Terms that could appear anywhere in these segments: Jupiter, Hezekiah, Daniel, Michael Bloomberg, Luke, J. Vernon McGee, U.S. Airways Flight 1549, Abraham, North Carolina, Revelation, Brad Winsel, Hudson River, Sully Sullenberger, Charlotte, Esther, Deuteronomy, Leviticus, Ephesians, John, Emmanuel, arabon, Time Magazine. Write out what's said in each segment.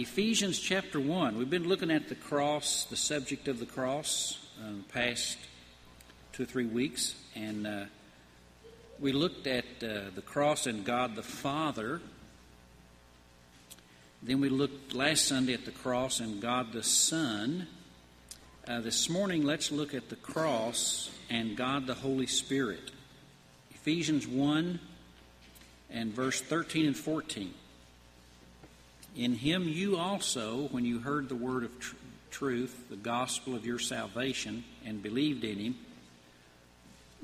Ephesians chapter 1. We've been looking at the cross, the subject of the cross, the past 2 or 3 weeks. And we looked at the cross and God the Father. Then we looked last Sunday at the cross and God the Son. This morning, let's look at the cross and God the Holy Spirit. Ephesians 1 and verse 13 and 14. In him you also, when you heard the word of truth, the gospel of your salvation, and believed in him,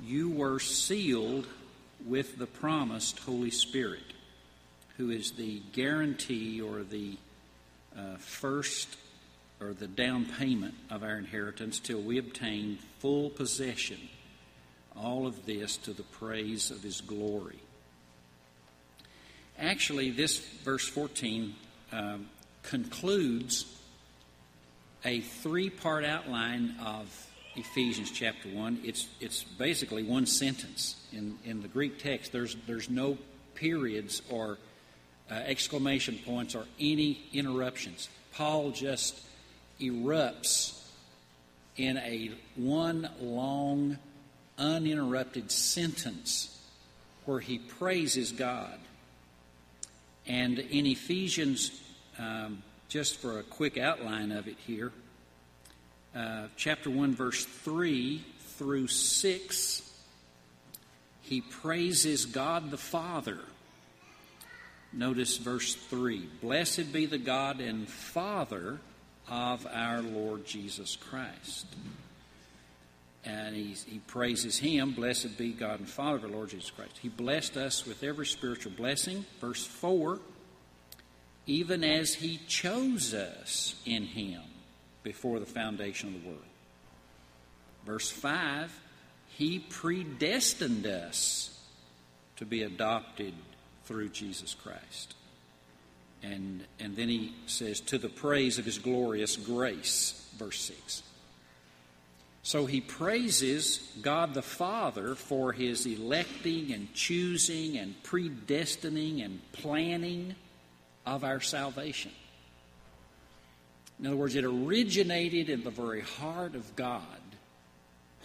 you were sealed with the promised Holy Spirit, who is the guarantee or the first or the down payment of our inheritance till we obtain full possession. All of this to the praise of his glory. Actually, this verse 14 concludes a three-part outline of Ephesians chapter 1. It's basically one sentence. In the Greek text, there's no periods or exclamation points or any interruptions. Paul just erupts in a one long, uninterrupted sentence where he praises God. And in Ephesians, just for a quick outline of it here, chapter 1, verse 3 through 6, he praises God the Father. Notice verse 3, blessed be the God and Father of our Lord Jesus Christ. And he praises him, blessed be God and Father of our Lord Jesus Christ. He blessed us with every spiritual blessing. Verse 4, even as he chose us in him before the foundation of the world. Verse 5, he predestined us to be adopted through Jesus Christ. And then he says, to the praise of his glorious grace, verse 6. So he praises God the Father for his electing and choosing and predestining and planning of our salvation. In other words, it originated in the very heart of God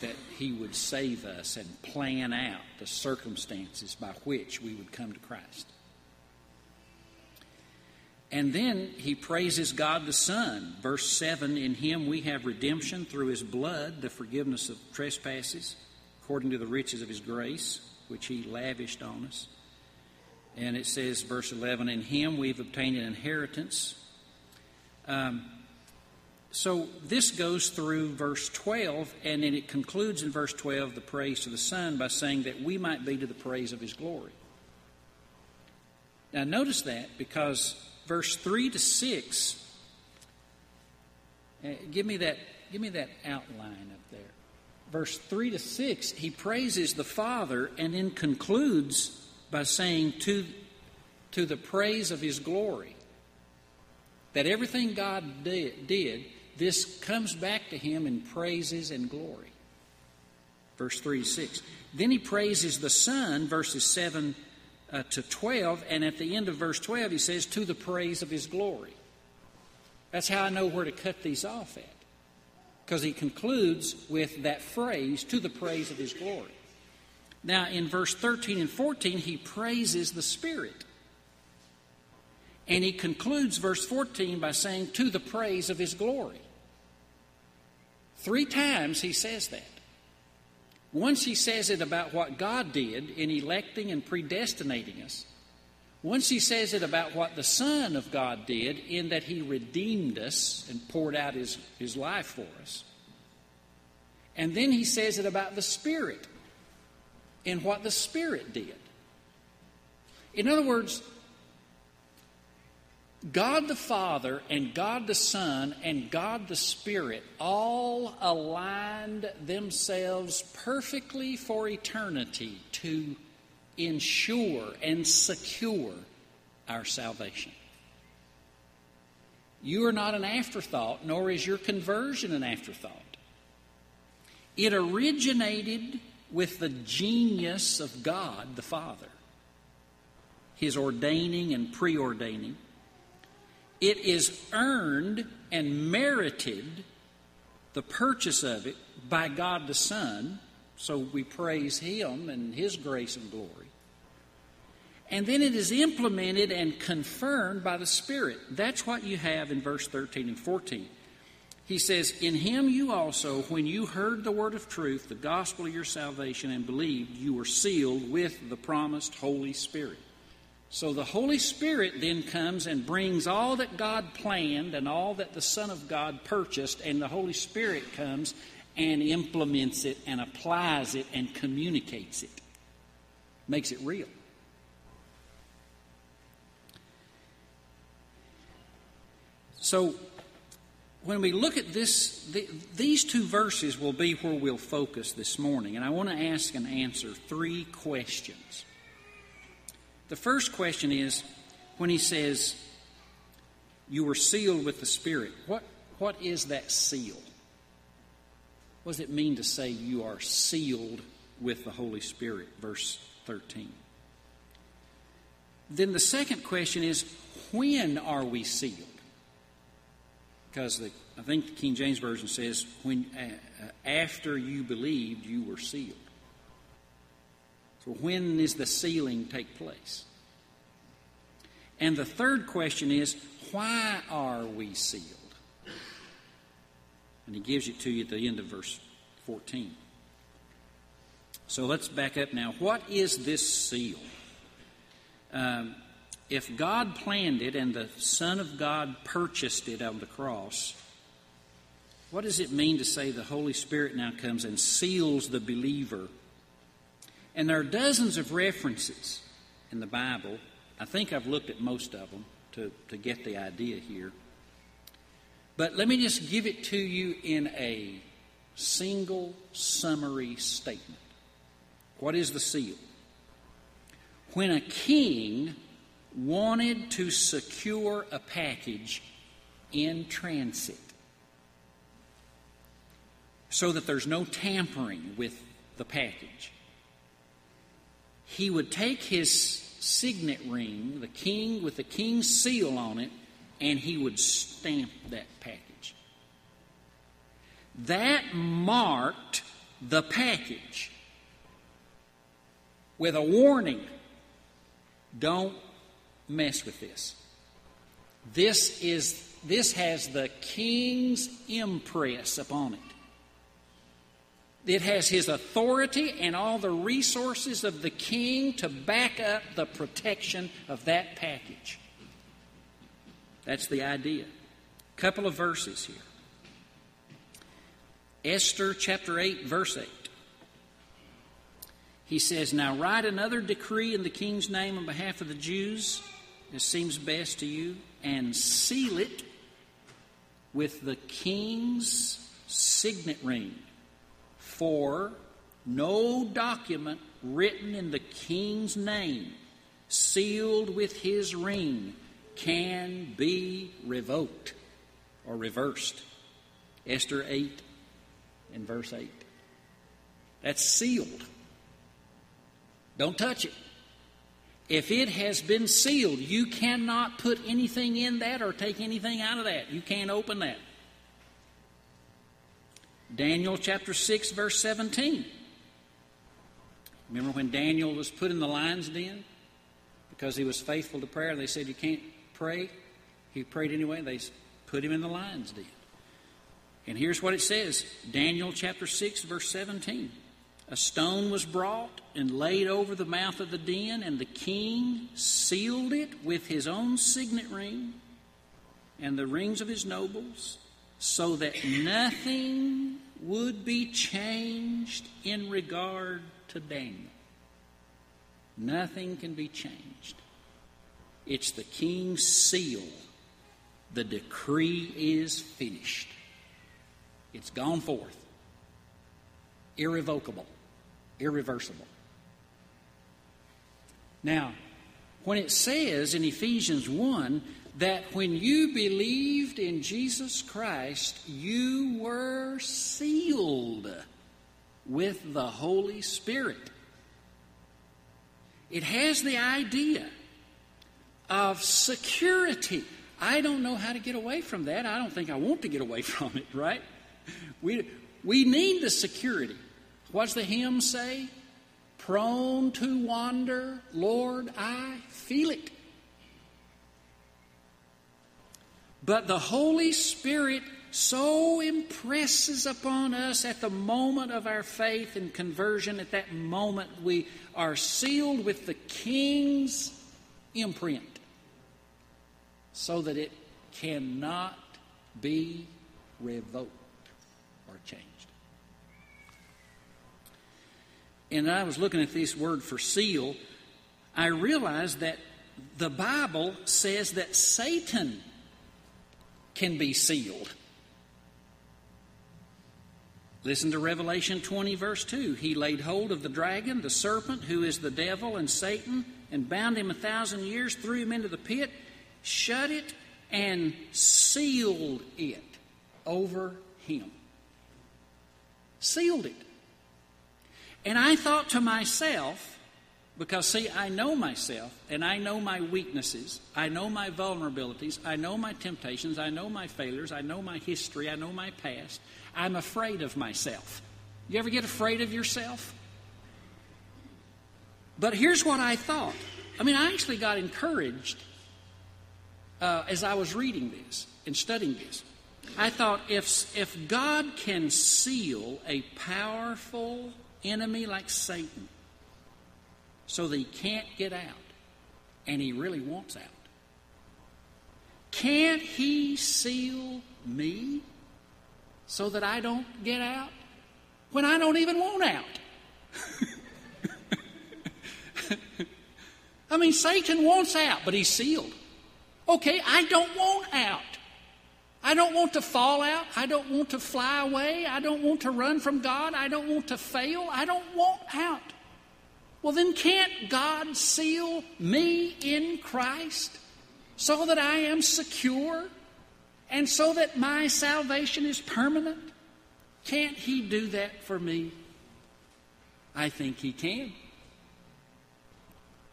that he would save us and plan out the circumstances by which we would come to Christ. And then he praises God the Son. Verse 7, in him we have redemption through his blood, the forgiveness of trespasses, according to the riches of his grace, which he lavished on us. And it says, verse 11, in him we've obtained an inheritance. So this goes through verse 12, and then it concludes in verse 12, the praise to the Son, by saying that we might be to the praise of his glory. Now notice that, because verse 3 to 6, give me that outline up there. Verse 3 to 6, he praises the Father and then concludes by saying to the praise of his glory. That everything God did, this comes back to him in praises and glory. Verse 3 to 6. Then he praises the Son, verses 7 to 12, and at the end of verse 12 he says, to the praise of his glory. That's how I know where to cut these off at, because he concludes with that phrase, to the praise of his glory. Now in verse 13 and 14 he praises the Spirit, and he concludes verse 14 by saying, to the praise of his glory. 3 times he says that. Once he says it about what God did in electing and predestinating us. Once he says it about what the Son of God did in that he redeemed us and poured out his life for us. And then he says it about the Spirit and what the Spirit did. In other words, God the Father and God the Son and God the Spirit all aligned themselves perfectly for eternity to ensure and secure our salvation. You are not an afterthought, nor is your conversion an afterthought. It originated with the genius of God the Father, his ordaining and preordaining. It is earned and merited, the purchase of it, by God the Son. So we praise Him and His grace and glory. And then it is implemented and confirmed by the Spirit. That's what you have in verse 13 and 14. He says, "In Him you also, when you heard the word of truth, the gospel of your salvation, and believed, you were sealed with the promised Holy Spirit." So the Holy Spirit then comes and brings all that God planned and all that the Son of God purchased, and the Holy Spirit comes and implements it and applies it and communicates it, makes it real. So when we look at this, these two verses will be where we'll focus this morning. And I want to ask and answer three questions. The first question is, when he says, you were sealed with the Spirit, what is that seal? What does it mean to say you are sealed with the Holy Spirit? Verse 13. Then the second question is, when are we sealed? Because I think the King James Version says, when after you believed, you were sealed. So when does the sealing take place? And the third question is, why are we sealed? And he gives it to you at the end of verse 14. So let's back up now. What is this seal? If God planned it and the Son of God purchased it on the cross, what does it mean to say the Holy Spirit now comes and seals the believer? And there are dozens of references in the Bible. I think I've looked at most of them to get the idea here. But let me just give it to you in a single summary statement. What is the seal? When a king wanted to secure a package in transit so that there's no tampering with the package, he would take his signet ring, the king with the king's seal on it, and he would stamp that package. That marked the package with a warning: don't mess with this. This has the king's impress upon it. It has his authority and all the resources of the king to back up the protection of that package. That's the idea. A couple of verses here. Esther chapter 8, verse 8. He says, "Now write another decree in the king's name on behalf of the Jews, as seems best to you, and seal it with the king's signet ring. For no document written in the king's name, sealed with his ring, can be revoked or reversed." Esther 8 and verse 8. That's sealed. Don't touch it. If it has been sealed, you cannot put anything in that or take anything out of that. You can't open that. Daniel chapter 6, verse 17. Remember when Daniel was put in the lion's den because he was faithful to prayer? They said, "You can't pray." He prayed anyway. They put him in the lion's den. And here's what it says. Daniel chapter 6, verse 17. "A stone was brought and laid over the mouth of the den, and the king sealed it with his own signet ring and the rings of his nobles, so that nothing would be changed in regard to Daniel." Nothing can be changed. It's the king's seal. The decree is finished. It's gone forth. Irrevocable. Irreversible. Now, when it says in Ephesians 1 that when you believed in Jesus Christ, you were sealed with the Holy Spirit, it has the idea of security, I don't know how to get away from that. I don't think I want to get away from it, right? We need the security. What's the hymn say? Prone to wander, Lord, I feel it. But the Holy Spirit so impresses upon us at the moment of our faith and conversion, at that moment we are sealed with the King's imprint so that it cannot be revoked or changed. And I was looking at this word for seal. I realized that the Bible says that Satan can be sealed. Listen to Revelation 20, verse 2. He laid hold of the dragon, the serpent, who is the devil and Satan, and bound him 1,000 years, threw him into the pit, shut it, and sealed it over him. Sealed it. And I thought to myself, because, see, I know myself, and I know my weaknesses, I know my vulnerabilities, I know my temptations, I know my failures, I know my history, I know my past. I'm afraid of myself. You ever get afraid of yourself? But here's what I thought. I mean, I actually got encouraged as I was reading this and studying this. I thought, if God can seal a powerful enemy like Satan so that he can't get out, and he really wants out, can't he seal me so that I don't get out when I don't even want out? I mean, Satan wants out, but he's sealed. Okay, I don't want out. I don't want to fall out. I don't want to fly away. I don't want to run from God. I don't want to fail. I don't want out. Well, then can't God seal me in Christ so that I am secure and so that my salvation is permanent? Can't he do that for me? I think he can.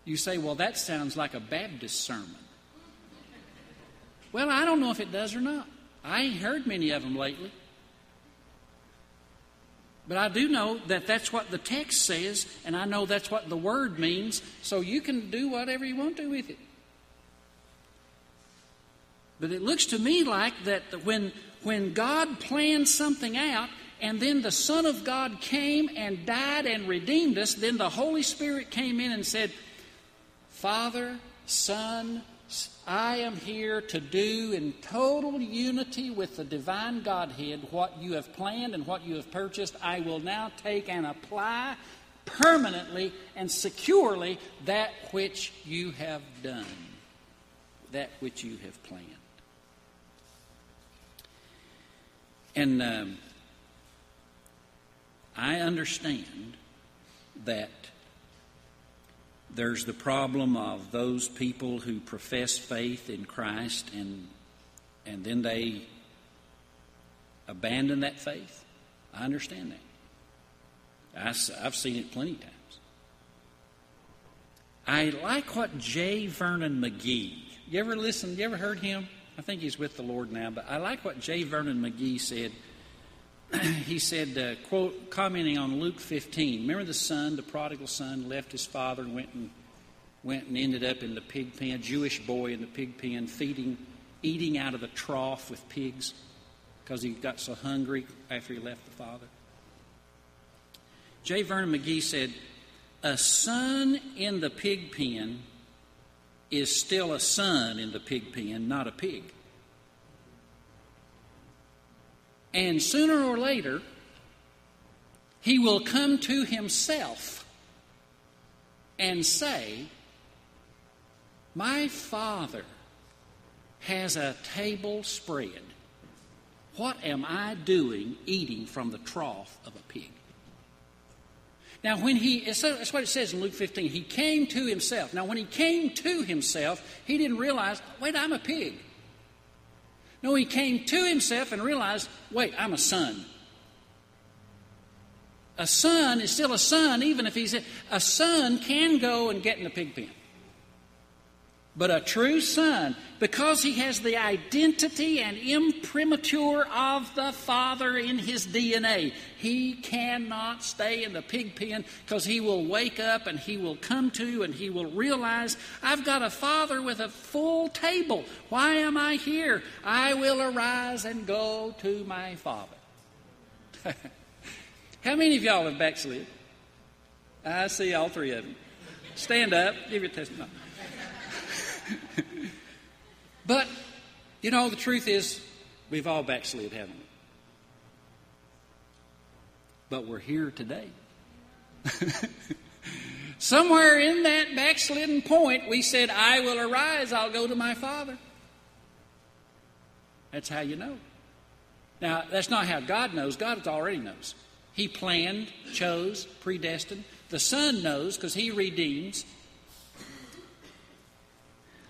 You say, well, that sounds like a Baptist sermon. Well, I don't know if it does or not. I ain't heard many of them lately. But I do know that that's what the text says, and I know that's what the word means, so you can do whatever you want to with it. But it looks to me like that when God planned something out, and then the Son of God came and died and redeemed us, then the Holy Spirit came in and said, Father, Son, I am here to do in total unity with the divine Godhead what you have planned and what you have purchased. I will now take and apply permanently and securely that which you have done, that which you have planned. And I understand that there's the problem of those people who profess faith in Christ and then they abandon that faith. I understand that. I've seen it plenty of times. I like what J. Vernon McGee, you ever listen, you ever heard him? I think he's with the Lord now, but I like what J. Vernon McGee said. He said, quote, commenting on Luke 15, remember the son, the prodigal son, left his father and went and ended up in the pig pen, Jewish boy in the pig pen, eating out of the trough with pigs because he got so hungry after he left the father. J. Vernon McGee said, a son in the pig pen is still a son in the pig pen, not a pig. And sooner or later, he will come to himself and say, my father has a table spread. What am I doing eating from the trough of a pig? Now, that's what it says in Luke 15. He came to himself. Now, when he came to himself, he didn't realize, wait, I'm a pig. No, he came to himself and realized, wait, I'm a son. A son is still a son, even if he's a son can go and get in the pig pen. but a true son, because he has the identity and imprimatur of the Father in his DNA. He cannot stay in the pig pen, because he will wake up and he will come to and he will realize, I've got a Father with a full table. Why am I here? I will arise and go to my Father. How many of y'all have backslid? I see all three of you. Stand up, give your testimony. But, you know, the truth is, we've all backslid, haven't we? But we're here today. Somewhere in that backslidden point, we said, I will arise, I'll go to my Father. That's how you know. Now, that's not how God knows. God already knows. He planned, chose, predestined. The Son knows because He redeems.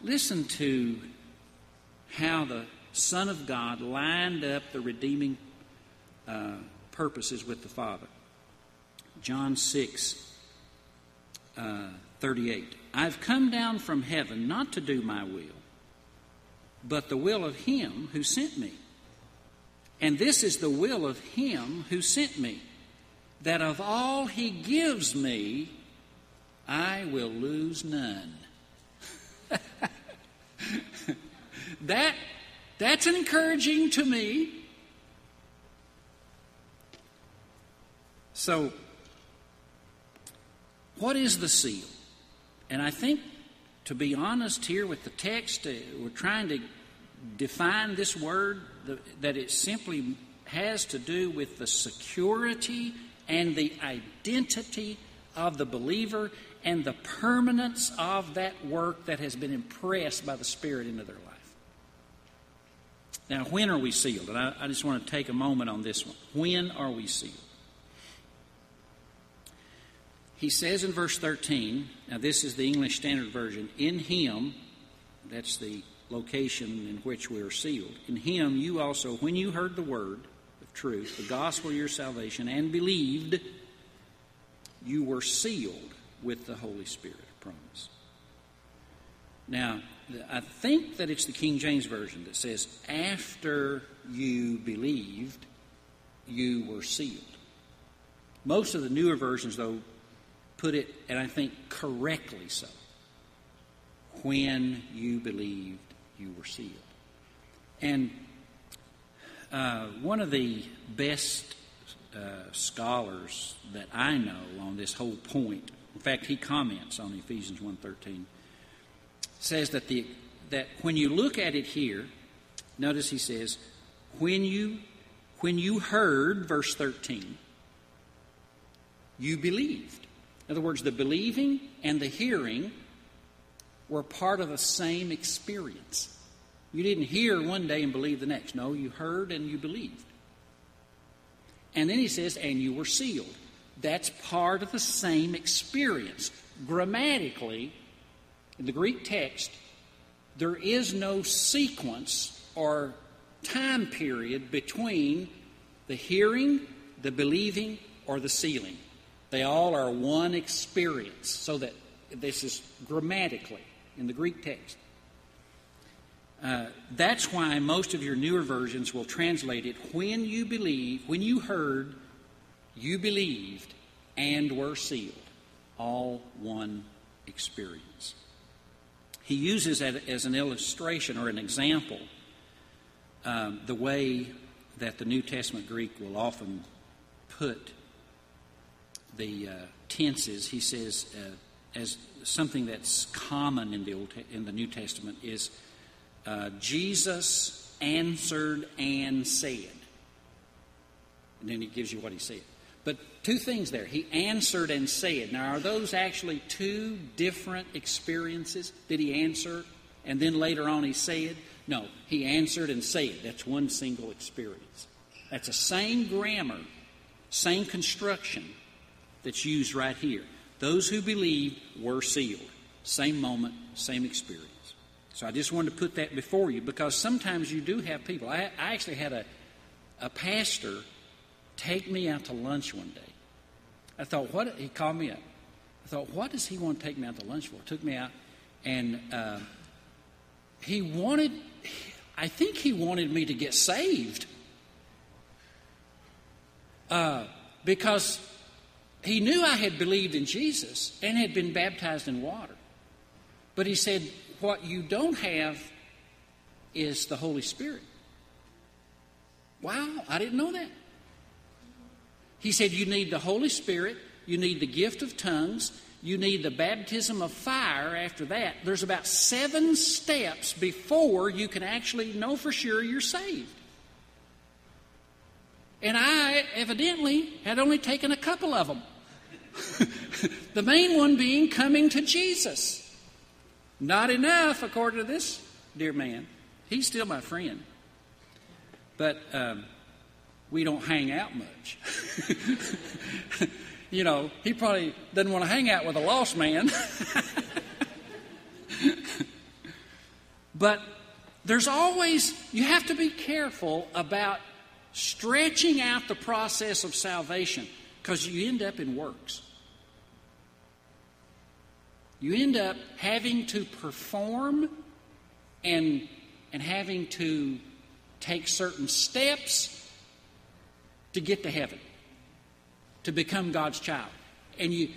Listen to how the Son of God lined up the redeeming purposes with the Father. John 6, 38. I've come down from heaven not to do my will, but the will of Him who sent me. And this is the will of Him who sent me, that of all He gives me, I will lose none. That's encouraging to me. So, what is the seal? And I think, to be honest here with the text, we're trying to define this word, that it simply has to do with the security and the identity of the believer and the permanence of that work that has been impressed by the Spirit into their life. Now, when are we sealed? And I just want to take a moment on this one. When are we sealed? He says in verse 13, now this is the English Standard Version, in Him, that's the location in which we are sealed, in Him you also, when you heard the word of truth, the gospel of your salvation, and believed, you were sealed with the Holy Spirit of promise. Now, I think that it's the King James Version that says, after you believed, you were sealed. Most of the newer versions, though, put it, and I think correctly so, when you believed, you were sealed. And one of the best scholars that I know on this whole point, in fact, he comments on Ephesians 1:13, says that that when you look at it here, notice he says, when you heard, verse 13, you believed. In other words, the believing and the hearing were part of the same experience. You didn't hear one day and believe the next. No, you heard and you believed. And then he says, and you were sealed. That's part of the same experience. Grammatically, in the Greek text, there is no sequence or time period between the hearing, the believing, or the sealing. They all are one experience, so that this is grammatically in the Greek text. That's why most of your newer versions will translate it, when you heard, you believed, and were sealed. All one experience. He uses that as an illustration or an example, the way that the New Testament Greek will often put the tenses. He says, as something that's common in the New Testament is, Jesus answered and said. And then he gives you what he said. But two things there. He answered and said. Now, are those actually two different experiences? Did he answer and then later on he said? No, he answered and said. That's one single experience. That's the same grammar, same construction that's used right here. Those who believed were sealed. Same moment, same experience. So I just wanted to put that before you, because sometimes you do have people. I actually had a pastor take me out to lunch one day. He called me up. I thought, what does he want to take me out to lunch for? Took me out, and I think he wanted me to get saved. Because he knew I had believed in Jesus and had been baptized in water. But he said, what you don't have is the Holy Spirit. Wow, I didn't know that. He said, you need the Holy Spirit, you need the gift of tongues, you need the baptism of fire after that. There's about 7 steps before you can actually know for sure you're saved. And I evidently had only taken a couple of them. The main one being coming to Jesus. Not enough, according to this dear man. He's still my friend. But we don't hang out much. You know, he probably doesn't want to hang out with a lost man. But there's always, you have to be careful about stretching out the process of salvation, because you end up in works. You end up having to perform and having to take certain steps to get to heaven, to become God's child. And you,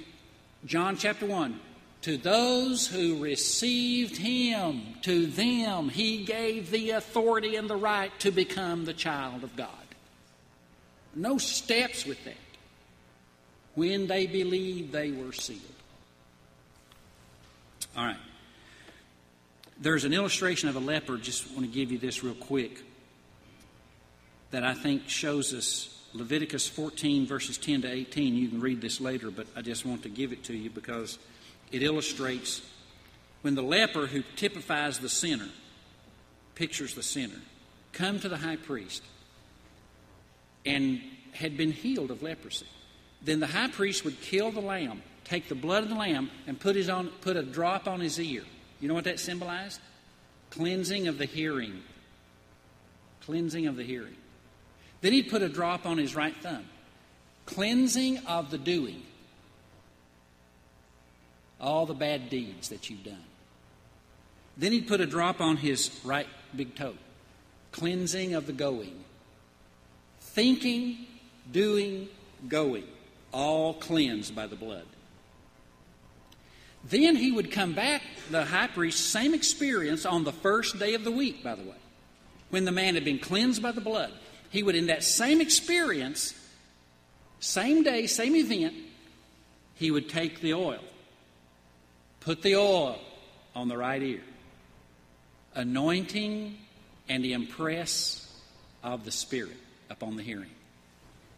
John chapter 1, to those who received him, to them he gave the authority and the right to become the child of God. No steps with that. When they believed, they were sealed. All right. There's an illustration of a leper. Just want to give you this real quick that I think shows us Leviticus 14, verses 10 to 18. You can read this later, but I just want to give it to you because it illustrates when the leper, who typifies the sinner, pictures the sinner, come to the high priest and had been healed of leprosy. Then the high priest would kill the lamb, take the blood of the lamb, and put a drop on his ear. You know what that symbolized? Cleansing of the hearing. Cleansing of the hearing. Then he'd put a drop on his right thumb. Cleansing of the doing. All the bad deeds that you've done. Then he'd put a drop on his right big toe. Cleansing of the going. Thinking, doing, going, all cleansed by the blood. Then he would come back, the high priest, same experience on the first day of the week, by the way, when the man had been cleansed by the blood. He would, in that same experience, same day, same event, he would take the oil, put the oil on the right ear, anointing and the impress of the Spirit upon the hearing.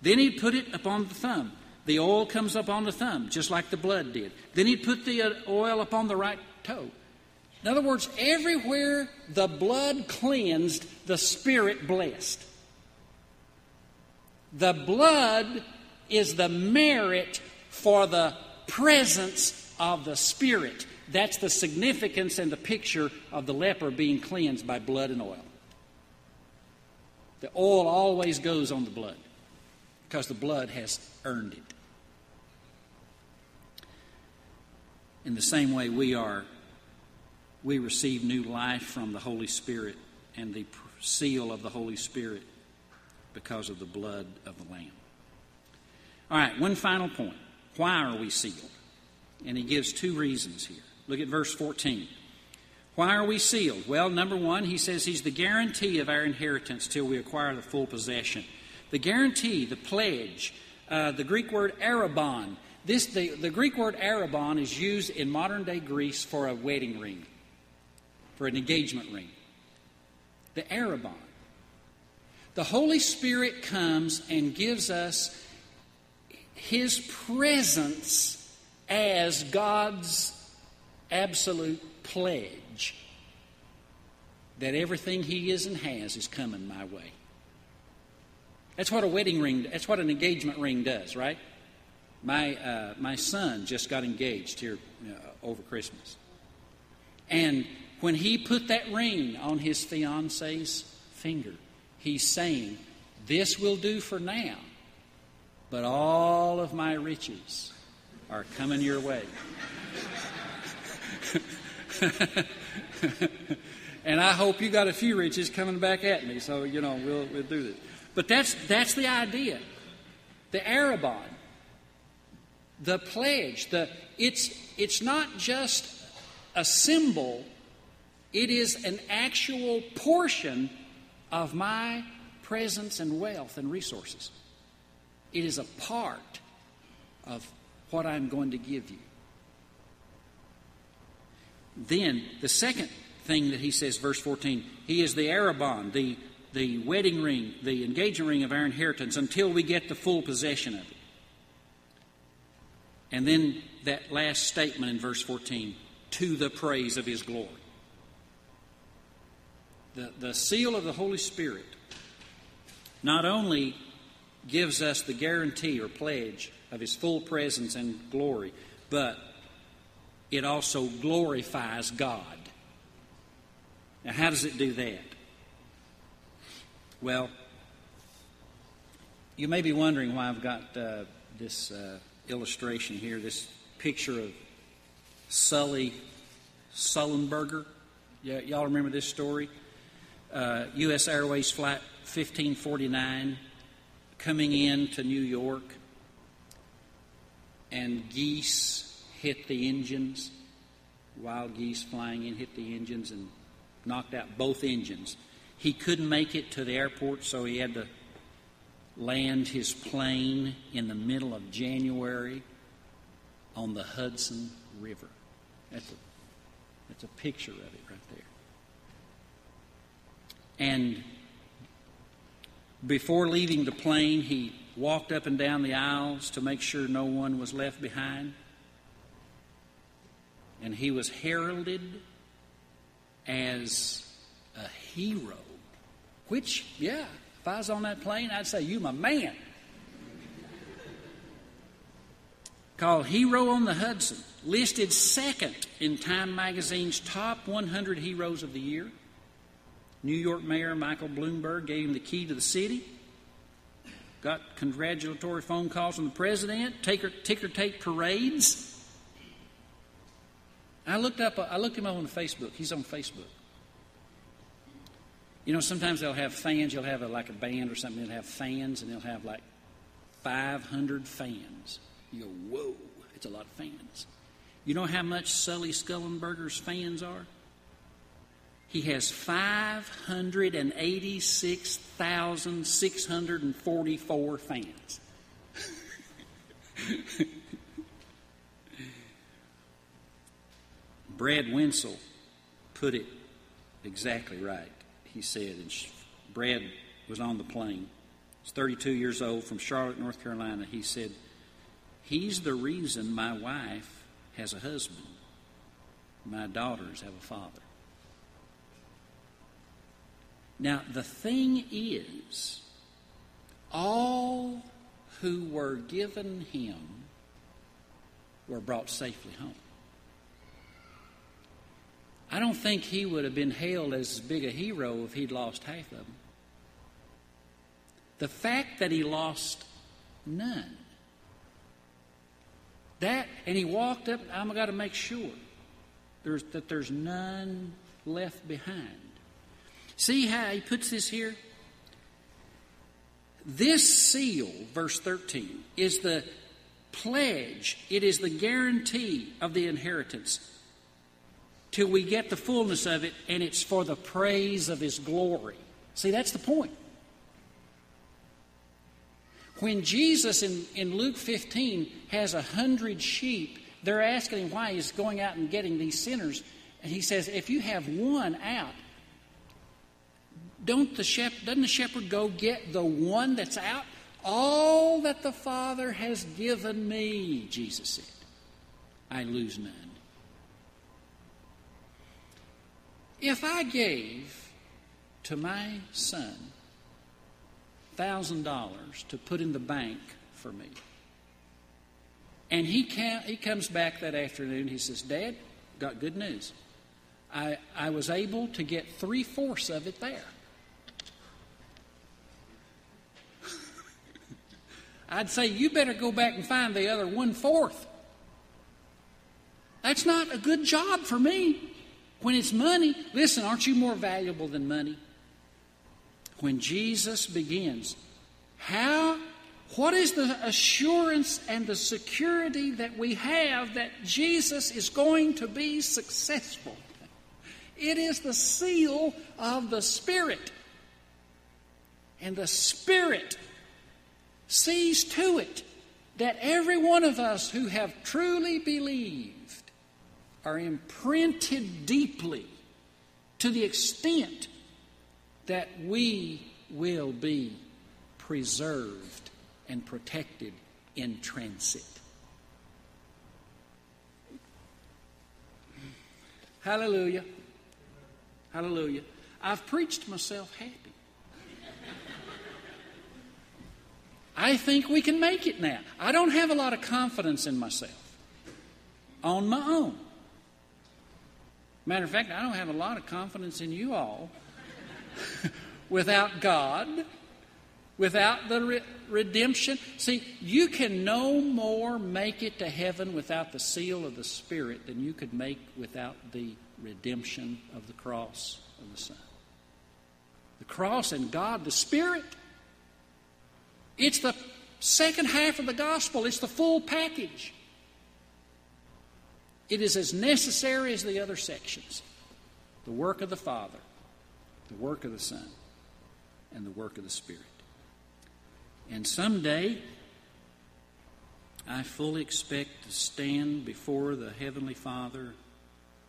Then he'd put it upon the thumb. The oil comes up on the thumb, just like the blood did. Then he'd put the oil upon the right toe. In other words, everywhere the blood cleansed, the Spirit blessed. The blood is the merit for the presence of the Spirit. That's the significance and the picture of the leper being cleansed by blood and oil. The oil always goes on the blood because the blood has earned it. In the same way we receive new life from the Holy Spirit and the seal of the Holy Spirit because of the blood of the Lamb. All right, one final point. Why are we sealed? And he gives 2 reasons here. Look at verse 14. Why are we sealed? Well, number 1, he says he's the guarantee of our inheritance till we acquire the full possession. The guarantee, the pledge, the Greek word arabon. The Greek word arabon is used in modern-day Greece for a wedding ring, for an engagement ring. The arabon. The Holy Spirit comes and gives us his presence as God's absolute pledge. That everything he is and has is coming my way. That's what a wedding ring, that's what an engagement ring does, right? My son just got engaged here over Christmas. And when he put that ring on his fiancee's finger, he's saying, this will do for now, but all of my riches are coming your way. and I hope you got a few riches coming back at me. So, you know, we'll do this. But that's the idea. The arabon, the pledge, it's not just a symbol. It is an actual portion of my presence and wealth and resources. It is a part of what I'm going to give you. Then the second thing that he says, verse 14, he is the arabon, the wedding ring, the engagement ring of our inheritance until we get the full possession of it. And then that last statement in verse 14, to the praise of his glory. The seal of the Holy Spirit not only gives us the guarantee or pledge of his full presence and glory, but it also glorifies God. Now, how does it do that? Well, you may be wondering why I've got this illustration here, this picture of Sully Sullenberger. Yeah, y'all remember this story? U.S. Airways Flight 1549 coming in to New York, and geese hit the engines. Wild geese flying in hit the engines and knocked out both engines. He couldn't make it to the airport, so he had to land his plane in the middle of January on the Hudson River. That's a picture of it right there. And before leaving the plane, he walked up and down the aisles to make sure no one was left behind. And he was heralded as a hero, which, yeah, if I was on that plane, I'd say, you my man. Called Hero on the Hudson, listed second in Time Magazine's top 100 heroes of the year. New York Mayor Michael Bloomberg gave him the key to the city. Got congratulatory phone calls from the president. Ticker tape parades. I looked him up on Facebook. He's on Facebook. You know, sometimes they'll have fans. You'll have like a band or something. They'll have fans, and they'll have like 500 fans. You go, whoa, it's a lot of fans. You know how much Sully Sullenberger's fans are? He has 586,644 fans. Brad Winsel put it exactly right. He said, and Brad was on the plane. He's 32 years old from Charlotte, North Carolina. He said, he's the reason my wife has a husband. My daughters have a father. Now, the thing is, all who were given him were brought safely home. I don't think he would have been hailed as big a hero if he'd lost half of them. The fact that he lost none. That, and he walked up, I've got to make sure that there's none left behind. See how he puts this here? This seal, verse 13, is the pledge. It is the guarantee of the inheritance till we get the fullness of it, and it's for the praise of his glory. See, that's the point. When Jesus in Luke 15 has 100 sheep, they're asking him why he's going out and getting these sinners. And he says, if you have one out, doesn't the shepherd go get the one that's out? All that the Father has given me, Jesus said, I lose none. If I gave to my son $1,000 to put in the bank for me, and he comes back that afternoon, he says, Dad, got good news. I was able to get 3/4 of it there. I'd say, you better go back and find the other 1/4. That's not a good job for me. When it's money, listen, aren't you more valuable than money? When Jesus begins, what is the assurance and the security that we have that Jesus is going to be successful? It is the seal of the Spirit. And the Spirit sees to it that every one of us who have truly believed are imprinted deeply to the extent that we will be preserved and protected in transit. Hallelujah. Hallelujah. I've preached myself happy. I think we can make it now. I don't have a lot of confidence in myself on my own. Matter of fact, I don't have a lot of confidence in you all without God, without the redemption. See, you can no more make it to heaven without the seal of the Spirit than you could make without the redemption of the cross of the Son. The cross and God, the Spirit. It's the second half of the gospel. It's the full package. It is as necessary as the other sections. The work of the Father, the work of the Son, and the work of the Spirit. And someday, I fully expect to stand before the Heavenly Father,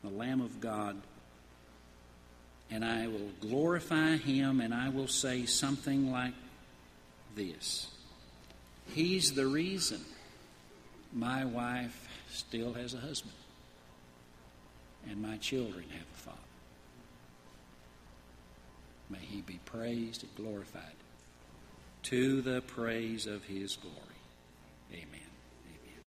the Lamb of God, and I will glorify Him, and I will say something like this: He's the reason my wife still has a husband and my children have a father. May He be praised and glorified to the praise of His glory. Amen.